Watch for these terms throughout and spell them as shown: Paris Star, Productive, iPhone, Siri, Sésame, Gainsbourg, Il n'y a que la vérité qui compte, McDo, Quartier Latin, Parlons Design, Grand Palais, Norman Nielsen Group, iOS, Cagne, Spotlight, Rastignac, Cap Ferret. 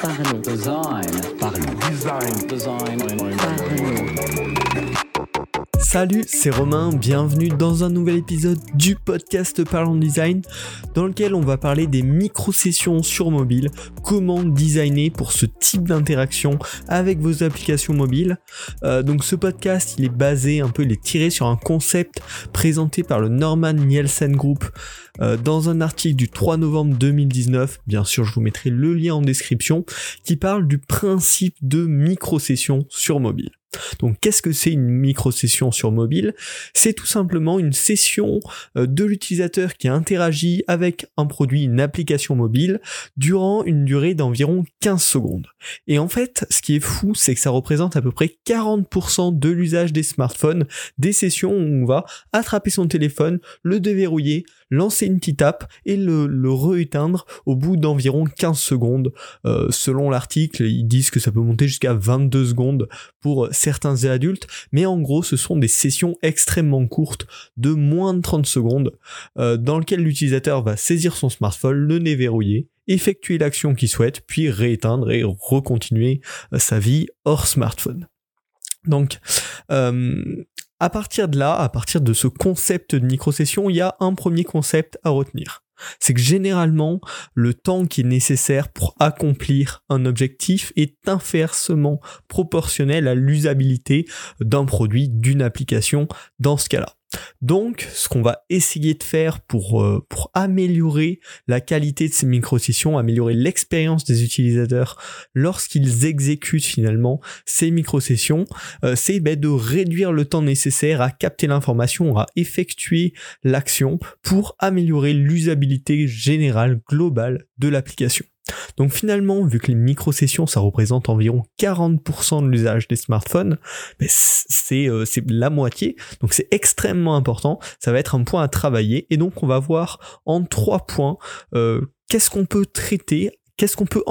Parlons Design. Parlons Design. Salut, c'est Romain, bienvenue dans un nouvel épisode du podcast Parlons Design dans lequel on va parler des micro-sessions sur mobile, comment designer pour ce type d'interaction avec vos applications mobiles. Donc ce podcast, il est basé un peu, il est tiré sur un concept présenté par le Norman Nielsen Group dans un article du 3 novembre 2019, bien sûr je vous mettrai le lien en description, qui parle du principe de micro-session sur mobile. Donc qu'est-ce que c'est une micro-session sur mobile ? C'est tout simplement une session de l'utilisateur qui interagit avec un produit, une application mobile, durant une durée d'environ 15 secondes. Et en fait, ce qui est fou, c'est que ça représente à peu près 40% de l'usage des smartphones, des sessions où on va attraper son téléphone, le déverrouiller, lancer une petite app et le rééteindre au bout d'environ 15 secondes. Selon l'article, ils disent que ça peut monter jusqu'à 22 secondes pour certains adultes, mais en gros, ce sont des sessions extrêmement courtes de moins de 30 secondes dans lesquelles l'utilisateur va saisir son smartphone, le déverrouiller, effectuer l'action qu'il souhaite, puis rééteindre et recontinuer sa vie hors smartphone. Donc, à partir de là, à partir de ce concept de micro-session, il y a un premier concept à retenir. C'est que généralement, le temps qui est nécessaire pour accomplir un objectif est inversement proportionnel à l'usabilité d'un produit, d'une application dans ce cas-là. Donc, ce qu'on va essayer de faire pour améliorer la qualité de ces micro-sessions, améliorer l'expérience des utilisateurs lorsqu'ils exécutent finalement ces micro-sessions, c'est de réduire le temps nécessaire à capter l'information, à effectuer l'action pour améliorer l'usabilité générale, globale de l'application. Donc finalement, vu que les micro-sessions, ça représente environ 40% de l'usage des smartphones, c'est la moitié, donc c'est extrêmement important, ça va être un point à travailler, et donc on va voir en 3 points qu'est-ce qu'on peut traiter, qu'est-ce qu'on peut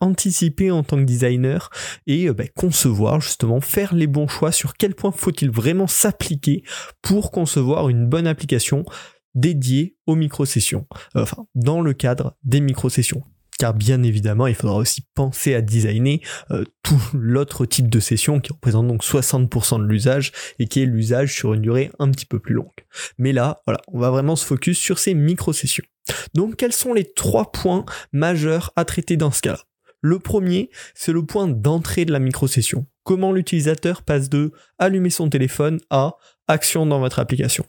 anticiper en tant que designer et concevoir, justement, faire les bons choix, sur quel point faut-il vraiment s'appliquer pour concevoir une bonne application dédiée aux micro-sessions, dans le cadre des micro-sessions. Car bien évidemment, il faudra aussi penser à designer tout l'autre type de session qui représente donc 60% de l'usage et qui est l'usage sur une durée un petit peu plus longue. Mais là, voilà, on va vraiment se focus sur ces micro-sessions. Donc, quels sont les 3 points majeurs à traiter dans ce cas-là ? Le premier, c'est le point d'entrée de la micro-session. Comment l'utilisateur passe de allumer son téléphone à action dans votre application.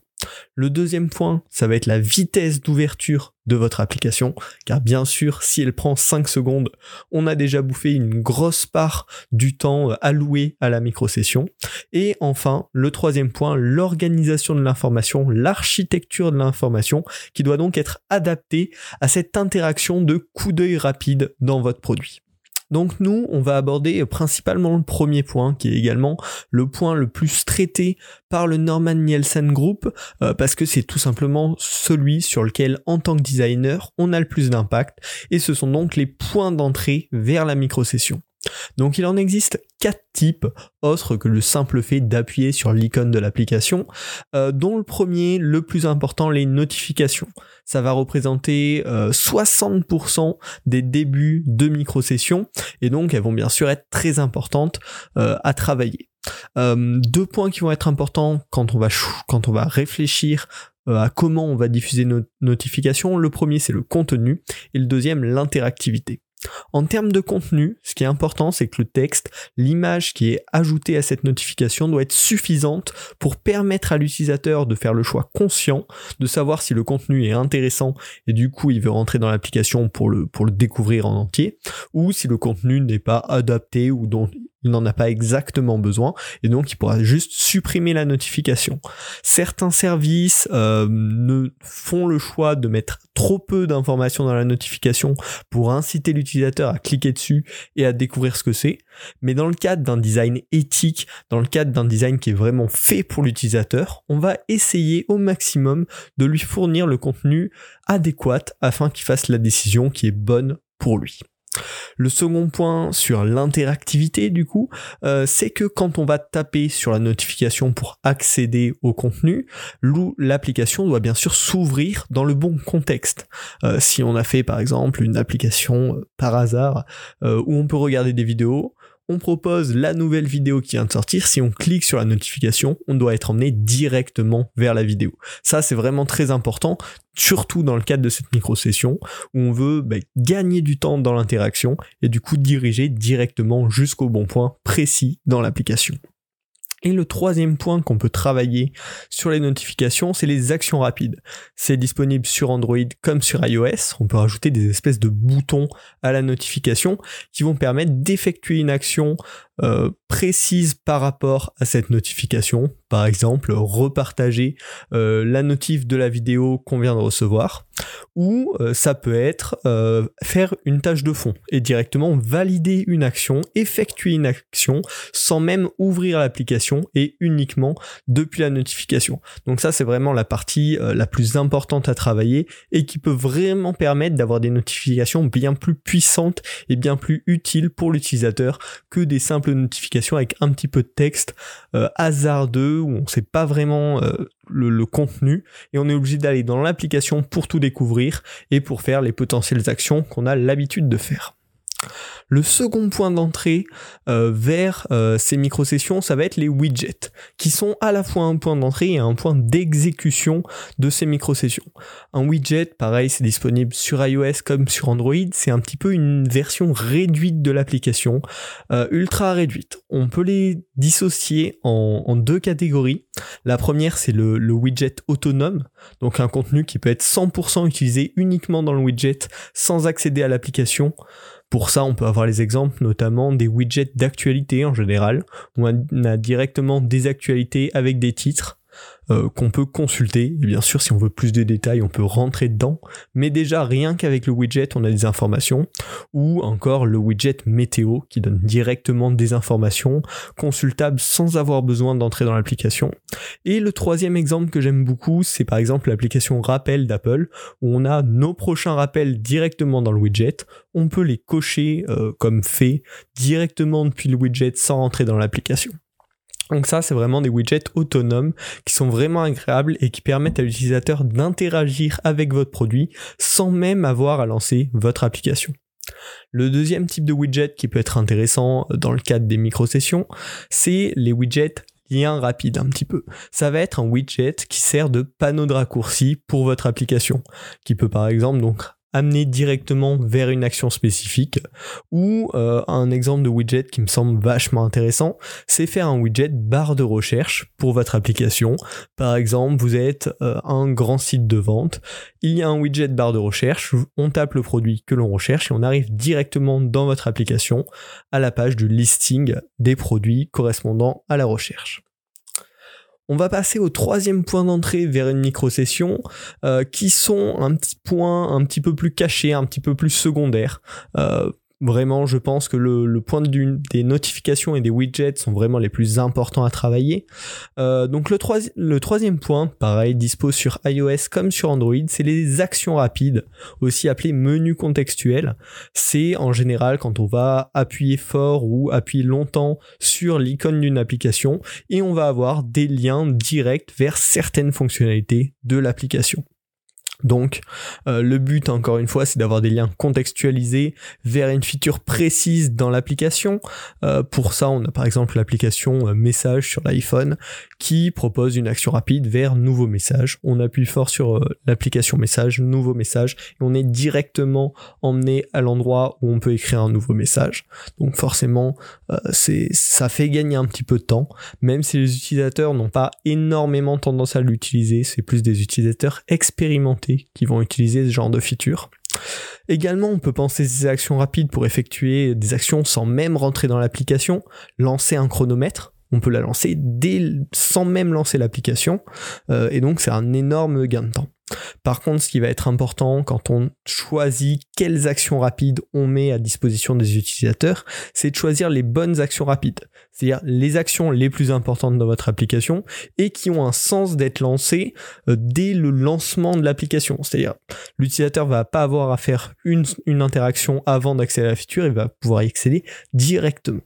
Le deuxième point, ça va être la vitesse d'ouverture de votre application, car bien sûr, si elle prend 5 secondes, on a déjà bouffé une grosse part du temps alloué à la micro-session. Et enfin, le troisième point, l'organisation de l'information, l'architecture de l'information, qui doit donc être adaptée à cette interaction de coup d'œil rapide dans votre produit. Donc nous, on va aborder principalement le premier point, qui est également le point le plus traité par le Norman Nielsen Group, parce que c'est tout simplement celui sur lequel, en tant que designer, on a le plus d'impact, et ce sont donc les points d'entrée vers la micro-session. Donc il en existe 4 types, autres que le simple fait d'appuyer sur l'icône de l'application, dont le premier, le plus important, les notifications. Ça va représenter 60% des débuts de micro-sessions, et donc elles vont bien sûr être très importantes à travailler. 2 points qui vont être importants quand on va réfléchir à comment on va diffuser nos notifications. Le premier, c'est le contenu, et le deuxième, l'interactivité. En termes de contenu, ce qui est important, c'est que le texte, l'image qui est ajoutée à cette notification doit être suffisante pour permettre à l'utilisateur de faire le choix conscient, de savoir si le contenu est intéressant et du coup il veut rentrer dans l'application pour le découvrir en entier, ou si le contenu n'est pas adapté ou dont il n'en a pas exactement besoin, et donc il pourra juste supprimer la notification. Certains services font le choix de mettre trop peu d'informations dans la notification pour inciter l'utilisateur à cliquer dessus et à découvrir ce que c'est, mais dans le cadre d'un design éthique, dans le cadre d'un design qui est vraiment fait pour l'utilisateur, on va essayer au maximum de lui fournir le contenu adéquat afin qu'il fasse la décision qui est bonne pour lui. Le second point sur l'interactivité du coup, c'est que quand on va taper sur la notification pour accéder au contenu, l'application doit bien sûr s'ouvrir dans le bon contexte. Si on a fait par exemple une application par hasard où on peut regarder des vidéos, on propose la nouvelle vidéo qui vient de sortir. Si on clique sur la notification, on doit être emmené directement vers la vidéo. Ça, c'est vraiment très important, surtout dans le cadre de cette micro-session où on veut gagner du temps dans l'interaction et du coup diriger directement jusqu'au bon point précis dans l'application. Et le troisième point qu'on peut travailler sur les notifications, c'est les actions rapides. C'est disponible sur Android comme sur iOS. On peut rajouter des espèces de boutons à la notification qui vont permettre d'effectuer une action précise par rapport à cette notification. Par exemple, repartager la notif de la vidéo qu'on vient de recevoir. Ou ça peut être faire une tâche de fond et directement valider une action, effectuer une action sans même ouvrir l'application et uniquement depuis la notification. Donc ça, c'est vraiment la partie la plus importante à travailler et qui peut vraiment permettre d'avoir des notifications bien plus puissantes et bien plus utiles pour l'utilisateur que des simples notifications avec un petit peu de texte hasardeux où on ne sait pas vraiment le contenu et on est obligé d'aller dans l'application pour tout découvrir et pour faire les potentielles actions qu'on a l'habitude de faire. Le second point d'entrée vers ces micro-sessions, ça va être les widgets, qui sont à la fois un point d'entrée et un point d'exécution de ces micro-sessions. Un widget, pareil, c'est disponible sur iOS comme sur Android, c'est un petit peu une version réduite de l'application, ultra réduite. On peut les dissocier en deux catégories. La première, c'est le widget autonome, donc un contenu qui peut être 100% utilisé uniquement dans le widget sans accéder à l'application. Pour ça, on peut avoir les exemples notamment des widgets d'actualité en général, où on a directement des actualités avec des titres qu'on peut consulter. Et bien sûr, si on veut plus de détails, on peut rentrer dedans. Mais déjà, rien qu'avec le widget, on a des informations. Ou encore le widget météo qui donne directement des informations consultables sans avoir besoin d'entrer dans l'application. Et le troisième exemple que j'aime beaucoup, c'est par exemple l'application Rappel d'Apple, où on a nos prochains rappels directement dans le widget. On peut les cocher comme fait directement depuis le widget sans rentrer dans l'application. Donc ça, c'est vraiment des widgets autonomes qui sont vraiment agréables et qui permettent à l'utilisateur d'interagir avec votre produit sans même avoir à lancer votre application. Le deuxième type de widget qui peut être intéressant dans le cadre des micro-sessions, c'est les widgets lien rapide un petit peu. Ça va être un widget qui sert de panneau de raccourci pour votre application, qui peut par exemple donc amener directement vers une action spécifique. Ou un exemple de widget qui me semble vachement intéressant, c'est faire un widget barre de recherche pour votre application. Par exemple, vous êtes un grand site de vente, il y a un widget barre de recherche, on tape le produit que l'on recherche et on arrive directement dans votre application à la page du listing des produits correspondant à la recherche. On va passer au troisième point d'entrée vers une micro-session qui sont un petit point un petit peu plus caché, un petit peu plus secondaire. Vraiment, je pense que le point des notifications et des widgets sont vraiment les plus importants à travailler. Donc le troisième point, pareil, dispo sur iOS comme sur Android, c'est les actions rapides, aussi appelées menus contextuels. C'est en général quand on va appuyer fort ou appuyer longtemps sur l'icône d'une application et on va avoir des liens directs vers certaines fonctionnalités de l'application. Donc le but encore une fois c'est d'avoir des liens contextualisés vers une feature précise dans l'application. Pour ça on a par exemple l'application message sur l'iPhone qui propose une action rapide vers nouveau message. On appuie fort sur l'application message, nouveau message et on est directement emmené à l'endroit où on peut écrire un nouveau message. Donc forcément ça fait gagner un petit peu de temps même si les utilisateurs n'ont pas énormément tendance à l'utiliser, c'est plus des utilisateurs expérimentés qui vont utiliser ce genre de feature. Également, on peut penser ces actions rapides pour effectuer des actions sans même rentrer dans l'application, lancer un chronomètre, on peut la lancer sans même lancer l'application, et donc c'est un énorme gain de temps. Par contre, ce qui va être important quand on choisit quelles actions rapides on met à disposition des utilisateurs, c'est de choisir les bonnes actions rapides, c'est-à-dire les actions les plus importantes dans votre application et qui ont un sens d'être lancées dès le lancement de l'application. C'est-à-dire l'utilisateur va pas avoir à faire une interaction avant d'accéder à la feature, il va pouvoir y accéder directement.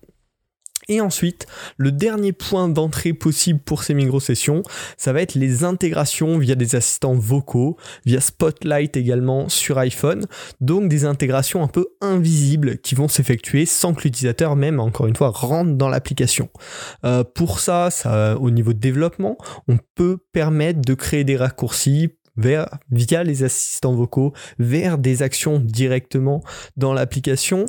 Et ensuite, le dernier point d'entrée possible pour ces micro-sessions, ça va être les intégrations via des assistants vocaux, via Spotlight également sur iPhone, donc des intégrations un peu invisibles qui vont s'effectuer sans que l'utilisateur même, encore une fois, rentre dans l'application. Pour ça, au niveau de développement, on peut permettre de créer des raccourcis via les assistants vocaux, vers des actions directement dans l'application.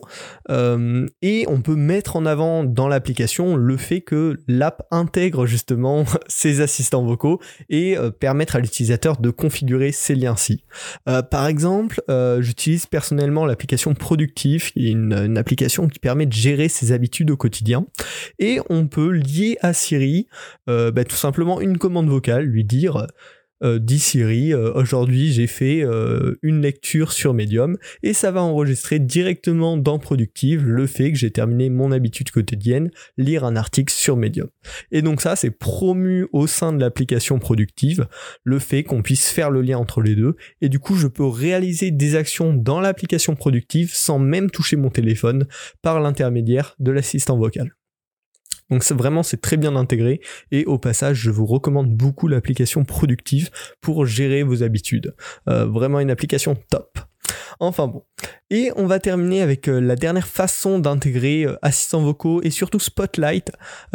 Et on peut mettre en avant dans l'application le fait que l'app intègre justement ces assistants vocaux et permettre à l'utilisateur de configurer ces liens-ci. Par exemple, j'utilise personnellement l'application Productive, qui est une application qui permet de gérer ses habitudes au quotidien. Et on peut lier à Siri tout simplement une commande vocale, lui dire... Dis Siri, aujourd'hui j'ai fait une lecture sur Medium et ça va enregistrer directement dans Productive le fait que j'ai terminé mon habitude quotidienne, lire un article sur Medium. Et donc ça, c'est promu au sein de l'application Productive, le fait qu'on puisse faire le lien entre les deux et du coup je peux réaliser des actions dans l'application Productive sans même toucher mon téléphone par l'intermédiaire de l'assistant vocal. Donc c'est très bien intégré et au passage je vous recommande beaucoup l'application Productive pour gérer vos habitudes. Vraiment une application top. Enfin bon. Et on va terminer avec la dernière façon d'intégrer assistants vocaux et surtout Spotlight.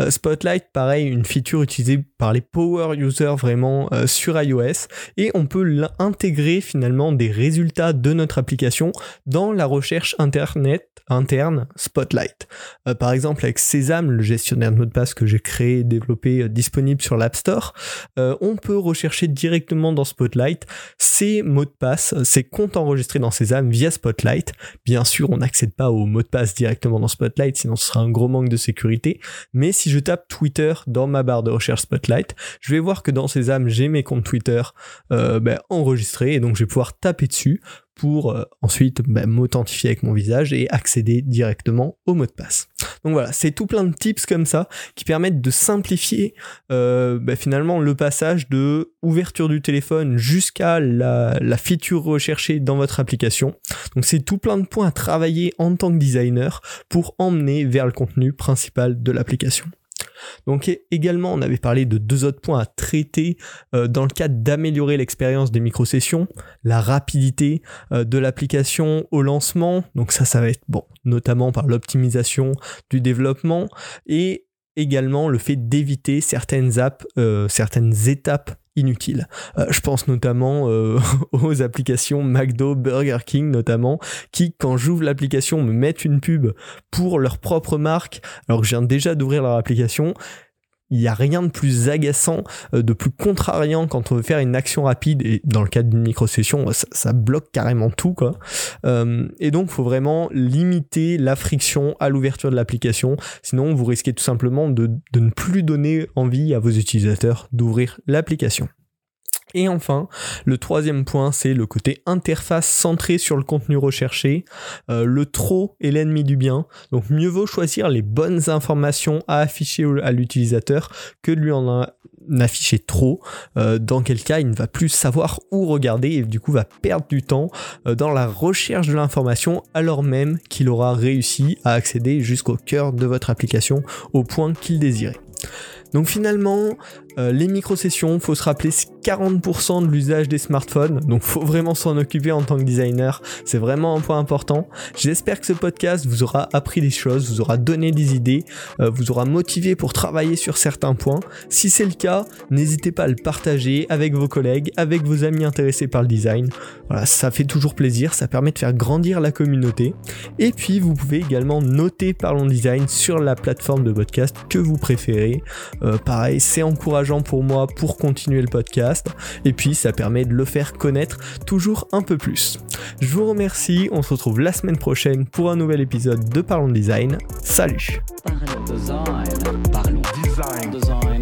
Spotlight, pareil, une feature utilisée par les power users vraiment sur iOS et on peut l'intégrer finalement des résultats de notre application dans la recherche interne Spotlight. Par exemple avec Sésame, le gestionnaire de mots de passe que j'ai créé et développé disponible sur l'App Store, on peut rechercher directement dans Spotlight ces mots de passe, ces comptes enregistrés dans Sésame via Spotlight. Bien sûr, on n'accède pas au mot de passe directement dans Spotlight, sinon ce sera un gros manque de sécurité. Mais si je tape Twitter dans ma barre de recherche Spotlight, je vais voir que dans Sésame, j'ai mes comptes Twitter enregistrés et donc je vais pouvoir taper dessus pour ensuite m'authentifier avec mon visage et accéder directement au mot de passe. Donc voilà, c'est tout plein de tips comme ça qui permettent de simplifier finalement le passage de ouverture du téléphone jusqu'à la feature recherchée dans votre application. Donc c'est tout plein de points à travailler en tant que designer pour emmener vers le contenu principal de l'application. Donc également, on avait parlé de deux autres points à traiter dans le cadre d'améliorer l'expérience des micro-sessions, la rapidité de l'application au lancement, donc ça va être notamment par l'optimisation du développement et également le fait d'éviter certaines étapes inutiles. Je pense notamment aux applications McDo, Burger King notamment, qui quand j'ouvre l'application me mettent une pub pour leur propre marque, alors que je viens déjà d'ouvrir leur application. Il n'y a rien de plus agaçant, de plus contrariant quand on veut faire une action rapide et dans le cadre d'une micro-session, ça bloque carrément tout, quoi. Et donc, il faut vraiment limiter la friction à l'ouverture de l'application. Sinon, vous risquez tout simplement de ne plus donner envie à vos utilisateurs d'ouvrir l'application. Et enfin, le troisième point, c'est le côté interface centré sur le contenu recherché. Le trop est l'ennemi du bien. Donc mieux vaut choisir les bonnes informations à afficher à l'utilisateur que de lui en afficher trop. Dans quel cas, il ne va plus savoir où regarder et du coup va perdre du temps dans la recherche de l'information alors même qu'il aura réussi à accéder jusqu'au cœur de votre application au point qu'il désirait. Donc finalement, les micro-sessions, faut se rappeler, c'est 40% de l'usage des smartphones, donc faut vraiment s'en occuper en tant que designer, c'est vraiment un point important. J'espère que ce podcast vous aura appris des choses, vous aura donné des idées, vous aura motivé pour travailler sur certains points. Si c'est le cas, n'hésitez pas à le partager avec vos collègues, avec vos amis intéressés par le design. Voilà, ça fait toujours plaisir, ça permet de faire grandir la communauté. Et puis vous pouvez également noter Parlons Design sur la plateforme de podcast que vous préférez. Pareil, c'est encourageant pour moi pour continuer le podcast et puis ça permet de le faire connaître toujours un peu plus. Je vous remercie, on se retrouve la semaine prochaine pour un nouvel épisode de Parlons Design. Salut. Parlons Design.